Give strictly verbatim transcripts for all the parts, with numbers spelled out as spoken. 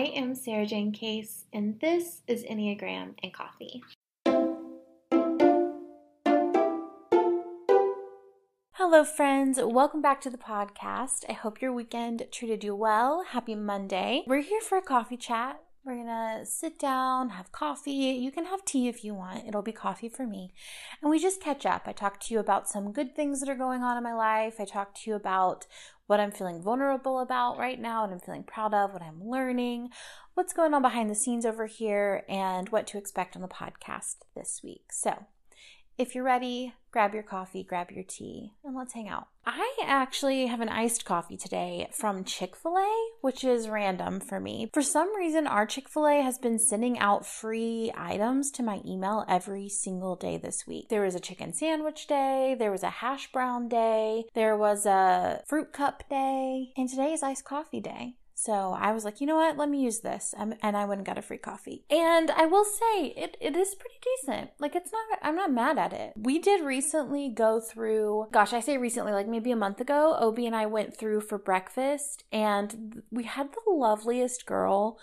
I am Sarah Jane Case, and this is Enneagram and Coffee. Hello friends, welcome back to the podcast. I hope your weekend treated you well. Happy Monday. We're here for a coffee chat. We're gonna sit down, have coffee. You can have tea if you want. It'll be coffee for me. And we just catch up. I talk to you about some good things that are going on in my life. I talk to you about what I'm feeling vulnerable about right now, what I'm feeling proud of, what I'm learning, what's going on behind the scenes over here, and what to expect on the podcast this week. So if you're ready, grab your coffee, grab your tea, and let's hang out. I actually have an iced coffee today from Chick-fil-A, which is random for me. For some reason, our Chick-fil-A has been sending out free items to my email every single day this week. There was a chicken sandwich day, there was a hash brown day, there was a fruit cup day, and today is iced coffee day. So I was like, you know what, let me use this. I'm, and I went and got a free coffee. And I will say, it, it is pretty decent. Like, it's not, I'm not mad at it. We did recently go through, gosh, I say recently, like maybe a month ago, Obi and I went through for breakfast, and we had the loveliest girl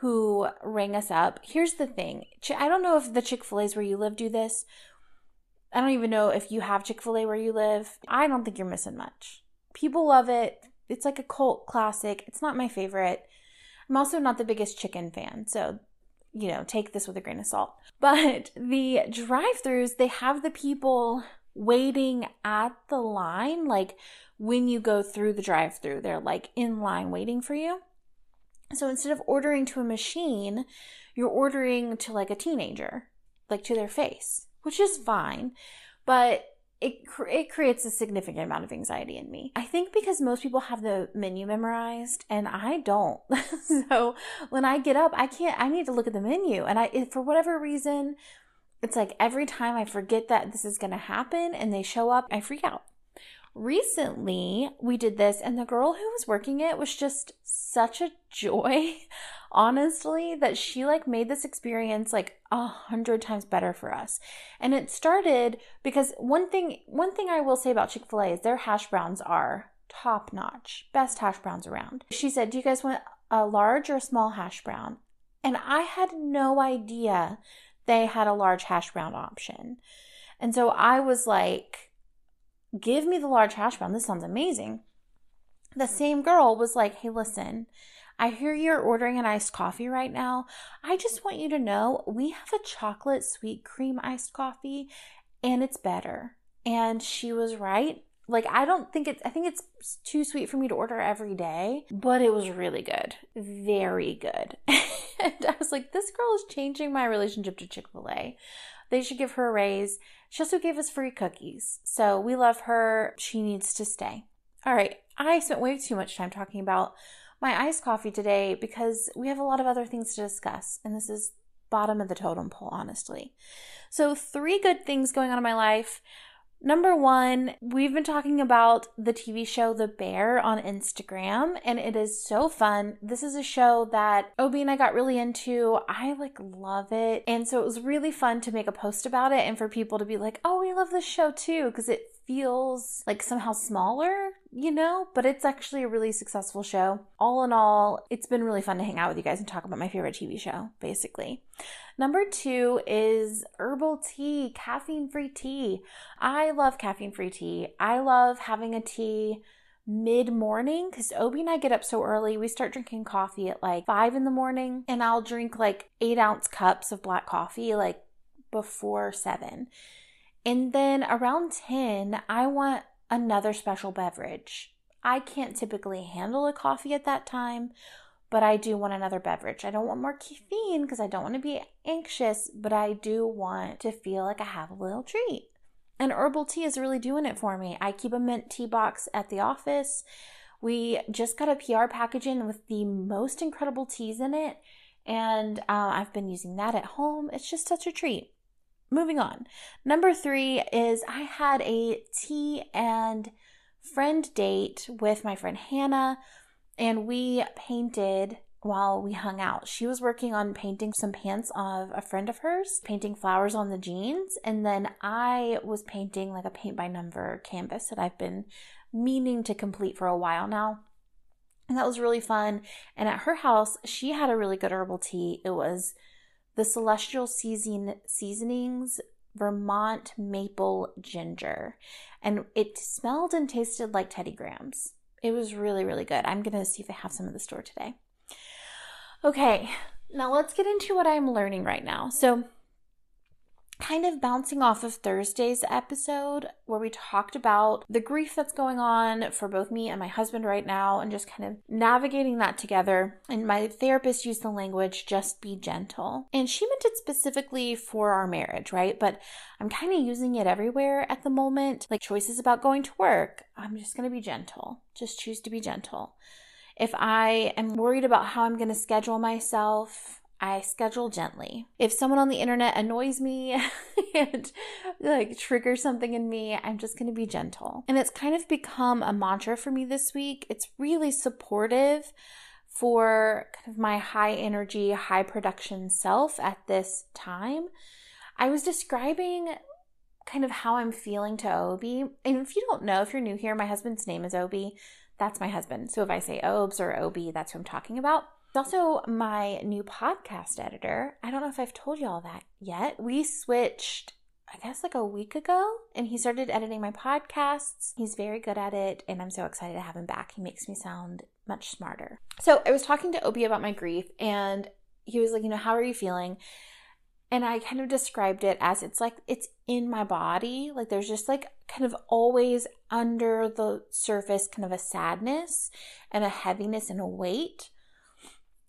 who rang us up. Here's the thing. I don't know if the Chick-fil-A's where you live do this. I don't even know if you have Chick-fil-A where you live. I don't think you're missing much. People love it. It's like a cult classic. It's not my favorite. I'm also not the biggest chicken fan, so, you know, take this with a grain of salt. But the drive-thrus, they have the people waiting at the line. Like, when you go through the drive-thru, they're like in line waiting for you. So instead of ordering to a machine, you're ordering to like a teenager, like to their face, which is fine. But It it creates a significant amount of anxiety in me. I think because most people have the menu memorized and I don't. So when I get up, I can't, I need to look at the menu. And I, if for whatever reason, it's like every time I forget that this is going to happen and they show up, I freak out. Recently, we did this and the girl who was working it was just such a joy, honestly, that she like made this experience like a hundred times better for us. And it started because one thing, one thing I will say about Chick-fil-A is their hash browns are top notch, best hash browns around. She said, do you guys want a large or a small hash brown? And I had no idea they had a large hash brown option. And so I was like, give me the large hash brown. This sounds amazing. The same girl was like, hey, listen, I hear you're ordering an iced coffee right now. I just want you to know we have a chocolate sweet cream iced coffee and it's better. And she was right. Like, I don't think it's, I think it's too sweet for me to order every day, but it was really good. Very good. And I was like, this girl is changing my relationship to Chick-fil-A. They should give her a raise. She also gave us free cookies. So we love her. She needs to stay. All right. I spent way too much time talking about my iced coffee today because we have a lot of other things to discuss. And this is bottom of the totem pole, honestly. So three good things going on in my life. Number one, we've been talking about the T V show The Bear on Instagram, and it is so fun. This is a show that Obi and I got really into. I, like, love it. And so it was really fun to make a post about it and for people to be like, oh, we love this show too, because it feels, like, somehow smaller, you know? But it's actually a really successful show. All in all, it's been really fun to hang out with you guys and talk about my favorite T V show, basically. Number two is herbal tea, caffeine-free tea. I love caffeine-free tea. I love having a tea mid-morning because Obi and I get up so early. We start drinking coffee at like five in the morning, and I'll drink like eight-ounce cups of black coffee like before seven. And then around ten, I want another special beverage. I can't typically handle a coffee at that time, but I do want another beverage. I don't want more caffeine because I don't want to be anxious, but I do want to feel like I have a little treat. And herbal tea is really doing it for me. I keep a mint tea box at the office. We just got a P R package in with the most incredible teas in it, and uh, I've been using that at home. It's just such a treat. Moving on. Number three is I had a tea and friend date with my friend Hannah, and we painted while we hung out. She was working on painting some pants of a friend of hers, painting flowers on the jeans, and then I was painting like a paint by number canvas that I've been meaning to complete for a while now. And that was really fun. And at her house, she had a really good herbal tea. It was the Celestial Season- Seasonings Vermont Maple Ginger. And it smelled and tasted like Teddy Grahams. It was really, really good. I'm going to see if I have some at the store today. Okay, now let's get into what I'm learning right now. So kind of bouncing off of Thursday's episode where we talked about the grief that's going on for both me and my husband right now and just kind of navigating that together. And my therapist used the language, just be gentle. And she meant it specifically for our marriage, right? But I'm kind of using it everywhere at the moment. Like choices about going to work, I'm just going to be gentle. Just choose to be gentle. If I am worried about how I'm going to schedule myself, I schedule gently. If someone on the internet annoys me and like triggers something in me, I'm just going to be gentle. And it's kind of become a mantra for me this week. It's really supportive for kind of my high energy, high production self at this time. I was describing kind of how I'm feeling to Obi. And if you don't know, if you're new here, my husband's name is Obi. That's my husband. So if I say Obes or Obi, that's who I'm talking about. Also, my new podcast editor. I don't know if I've told you all that yet. We switched, I guess, like a week ago, and he started editing my podcasts. He's very good at it, and I'm so excited to have him back. He makes me sound much smarter. So I was talking to Obi about my grief, and he was like, you know, how are you feeling? And I kind of described it as it's like it's in my body. Like there's just like kind of always under the surface kind of a sadness and a heaviness and a weight.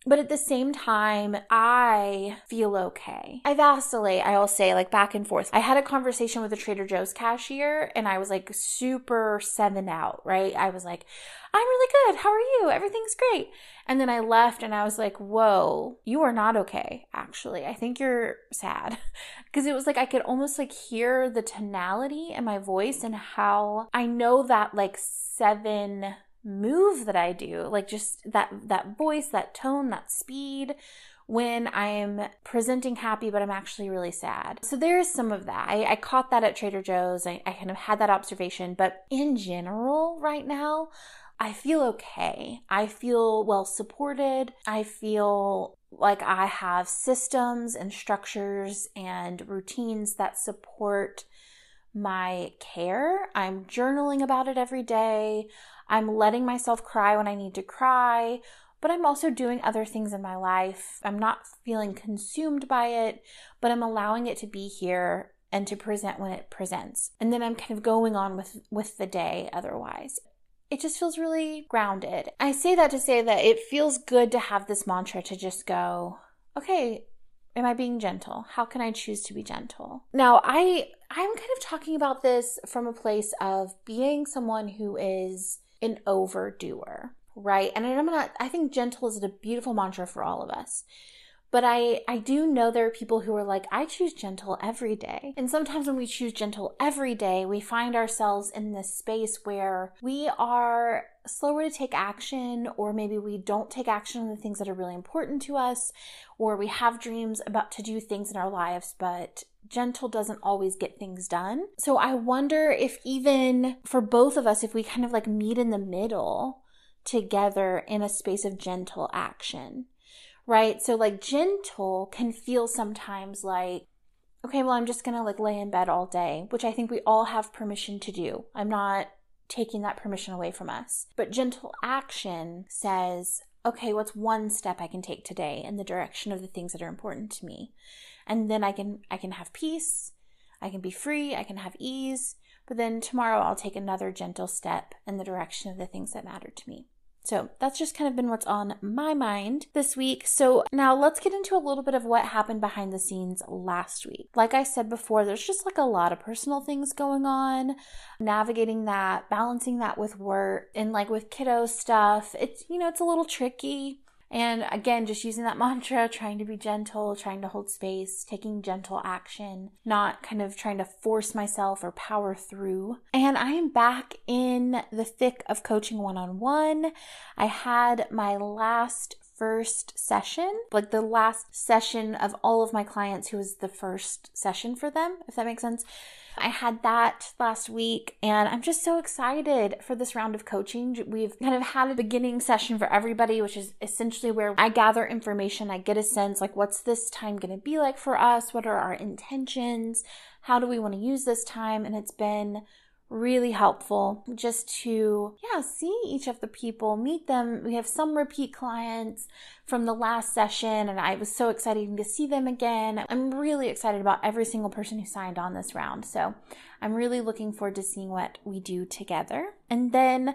But at the same time, I feel okay. I vacillate, I'll say, like back and forth. I had a conversation with a Trader Joe's cashier and I was like super seven out, right? I was like, I'm really good. How are you? Everything's great. And then I left and I was like, whoa, you are not okay, actually. I think you're sad. Because it was like I could almost like hear the tonality in my voice and how I know that like seven move that I do, like just that that voice, that tone, that speed when I'm presenting happy, but I'm actually really sad. So there is some of that. I, I caught that at Trader Joe's. I, I kind of had that observation, but in general right now, I feel okay. I feel well supported. I feel like I have systems and structures and routines that support my care. I'm journaling about it every day. I'm letting myself cry when I need to cry, but I'm also doing other things in my life. I'm not feeling consumed by it, but I'm allowing it to be here and to present when it presents. And then I'm kind of going on with, with the day otherwise. It just feels really grounded. I say that to say that it feels good to have this mantra to just go, okay, am I being gentle? How can I choose to be gentle? Now, I, I'm kind of talking about this from a place of being someone who is an overdoer, right? And I'm not, I think gentle is a beautiful mantra for all of us. But I, I do know there are people who are like, I choose gentle every day. And sometimes when we choose gentle every day, we find ourselves in this space where we are slower to take action, or maybe we don't take action on the things that are really important to us, or we have dreams about to do things in our lives, but gentle doesn't always get things done. So I wonder if even for both of us, if we kind of like meet in the middle together in a space of gentle action. Right? So like gentle can feel sometimes like, okay, well, I'm just going to like lay in bed all day, which I think we all have permission to do. I'm not taking that permission away from us. But gentle action says, okay, what's one step I can take today in the direction of the things that are important to me? And then I can, I can have peace. I can be free. I can have ease. But then tomorrow I'll take another gentle step in the direction of the things that matter to me. So that's just kind of been what's on my mind this week. So now let's get into a little bit of what happened behind the scenes last week. Like I said before, there's just like a lot of personal things going on, navigating that, balancing that with work and like with kiddo stuff. It's, you know, it's a little tricky. And again, just using that mantra, trying to be gentle, trying to hold space, taking gentle action, not kind of trying to force myself or power through. And I am back in the thick of coaching one-on-one. I had my last first session, like the last session of all of my clients who was the first session for them, if that makes sense. I had that last week, and I'm just so excited for this round of coaching. We've kind of had a beginning session for everybody, which is essentially where I gather information. I get a sense, like, what's this time going to be like for us? What are our intentions? How do we want to use this time? And it's been really helpful just to, yeah, see each of the people, meet them. We have some repeat clients from the last session, and I was so excited to see them again. I'm really excited about every single person who signed on this round. So I'm really looking forward to seeing what we do together. And then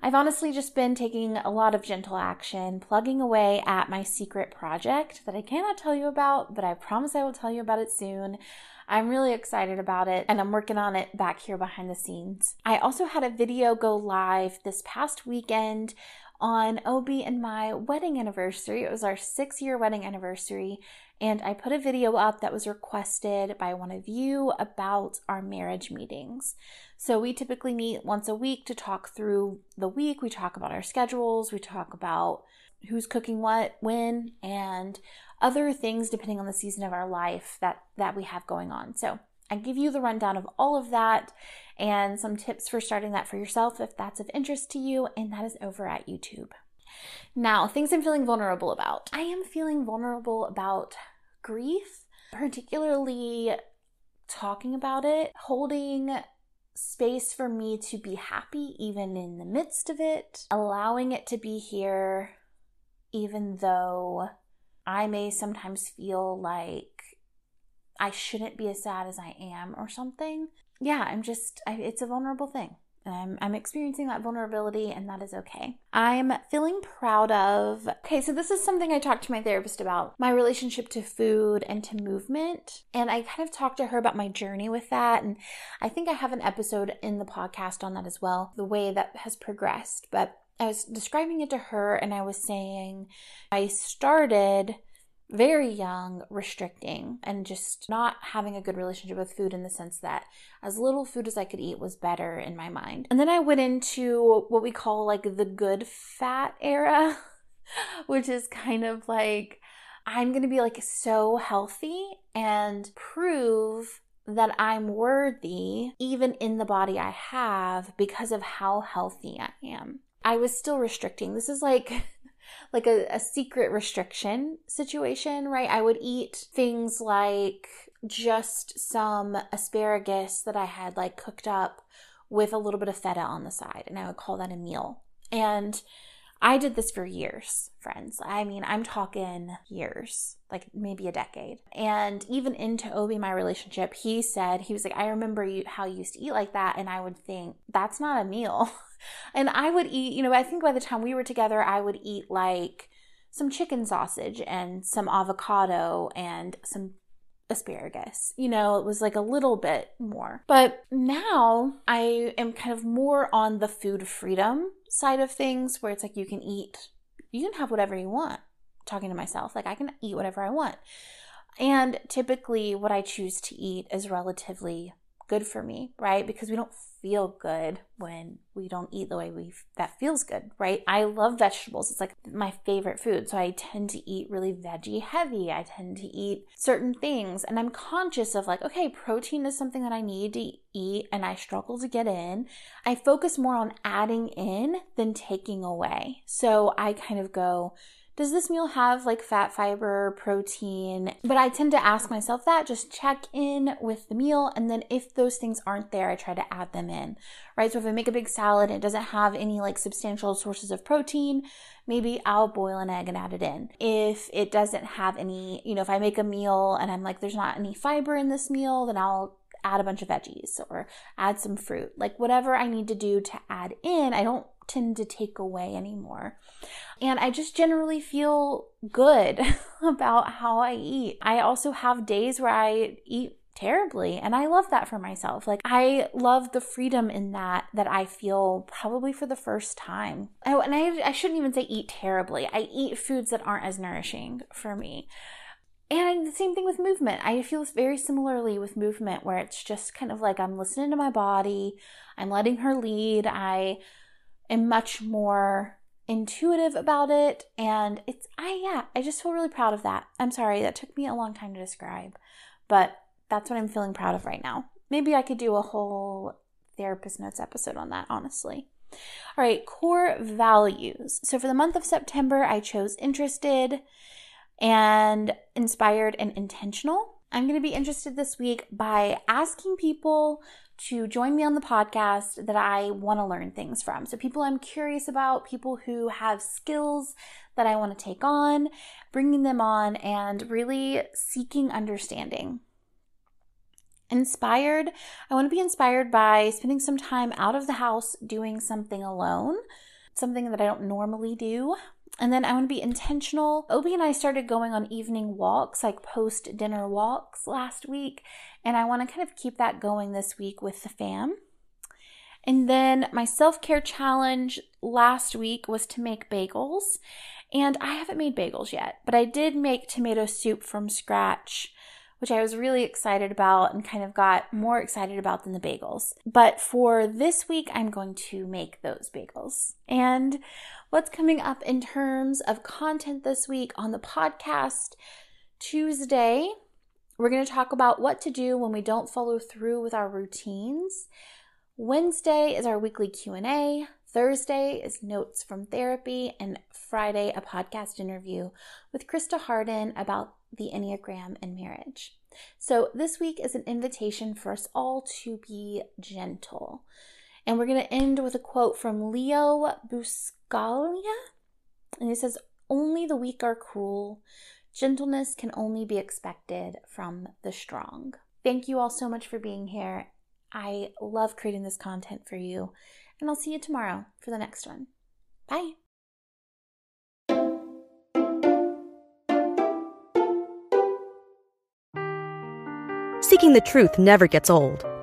I've honestly just been taking a lot of gentle action, plugging away at my secret project that I cannot tell you about, but I promise I will tell you about it soon. I'm really excited about it, and I'm working on it back here behind the scenes. I also had a video go live this past weekend on Obi and my wedding anniversary. It was our six-year wedding anniversary, and I put a video up that was requested by one of you about our marriage meetings. So we typically meet once a week to talk through the week. We talk about our schedules. We talk about who's cooking what, when, and other things depending on the season of our life that, that we have going on. So I give you the rundown of all of that and some tips for starting that for yourself if that's of interest to you, and that is over at YouTube. Now, things I'm feeling vulnerable about. I am feeling vulnerable about grief, particularly talking about it, holding space for me to be happy even in the midst of it, allowing it to be here even though I may sometimes feel like I shouldn't be as sad as I am or something. Yeah, I'm just, I, it's a vulnerable thing. And I'm, I'm experiencing that vulnerability, and that is okay. I'm feeling proud of, okay, so this is something I talked to my therapist about, my relationship to food and to movement. And I kind of talked to her about my journey with that. And I think I have an episode in the podcast on that as well, the way that has progressed. But I was describing it to her, and I was saying I started very young, restricting and just not having a good relationship with food in the sense that as little food as I could eat was better in my mind. And then I went into what we call like the good fat era, which is kind of like, I'm going to be like so healthy and prove that I'm worthy even in the body I have because of how healthy I am. I was still restricting. This is like like a, a secret restriction situation, right? I would eat things like just some asparagus that I had like cooked up with a little bit of feta on the side, and I would call that a meal. And I did this for years, friends. I mean, I'm talking years, like maybe a decade. And even into Obi, my relationship, he said, he was like, I remember you, how you used to eat like that. And I would think, that's not a meal. And I would eat, you know, I think by the time we were together, I would eat like some chicken sausage and some avocado and some asparagus. You know, it was like a little bit more. But now I am kind of more on the food freedom side of things where it's like you can eat, you can have whatever you want. I'm talking to myself, like I can eat whatever I want. And typically what I choose to eat is relatively good for me, right? Because we don't feel good when we don't eat the way we that feels good, right? I love vegetables. It's like my favorite food. So I tend to eat really veggie heavy. I tend to eat certain things, and I'm conscious of like, okay, protein is something that I need to eat and I struggle to get in. I focus more on adding in than taking away. So I kind of go, does this meal have like fat, fiber, protein? But I tend to ask myself that, just check in with the meal. And then if those things aren't there, I try to add them in, right? So if I make a big salad and it doesn't have any like substantial sources of protein, maybe I'll boil an egg and add it in. If it doesn't have any, you know, if I make a meal and I'm like, there's not any fiber in this meal, then I'll add a bunch of veggies or add some fruit, like whatever I need to do to add in. I don't tend to take away anymore. And I just generally feel good about how I eat. I also have days where I eat terribly, and I love that for myself. Like I love the freedom in that that I feel probably for the first time. Oh, and I, I shouldn't even say eat terribly. I eat foods that aren't as nourishing for me. And the same thing with movement. I feel very similarly with movement, where it's just kind of like I'm listening to my body, I'm letting her lead, I am much more intuitive about it. And it's, I, yeah, I just feel really proud of that. I'm sorry, that took me a long time to describe, but that's what I'm feeling proud of right now. Maybe I could do a whole therapist notes episode on that, honestly. All right, core values. So for the month of September, I chose interested and inspired and intentional. I'm going to be interested this week by asking people to join me on the podcast that I want to learn things from. So people I'm curious about, people who have skills that I want to take on, bringing them on and really seeking understanding. Inspired. I want to be inspired by spending some time out of the house doing something alone, something that I don't normally do. And then I want to be intentional. Obi and I started going on evening walks, like post-dinner walks last week. And I want to kind of keep that going this week with the fam. And then my self-care challenge last week was to make bagels. And I haven't made bagels yet, but I did make tomato soup from scratch, which I was really excited about and kind of got more excited about than the bagels. But for this week, I'm going to make those bagels. And what's coming up in terms of content this week on the podcast, Tuesday, we're going to talk about what to do when we don't follow through with our routines. Wednesday is our weekly Q and A. Thursday is notes from therapy, and Friday, a podcast interview with Krista Harden about the Enneagram and marriage. So this week is an invitation for us all to be gentle. And we're going to end with a quote from Leo Buscaglia. And it says, "Only the weak are cruel. Gentleness can only be expected from the strong." Thank you all so much for being here. I love creating this content for you. And I'll see you tomorrow for the next one. Bye. Seeking the truth never gets old.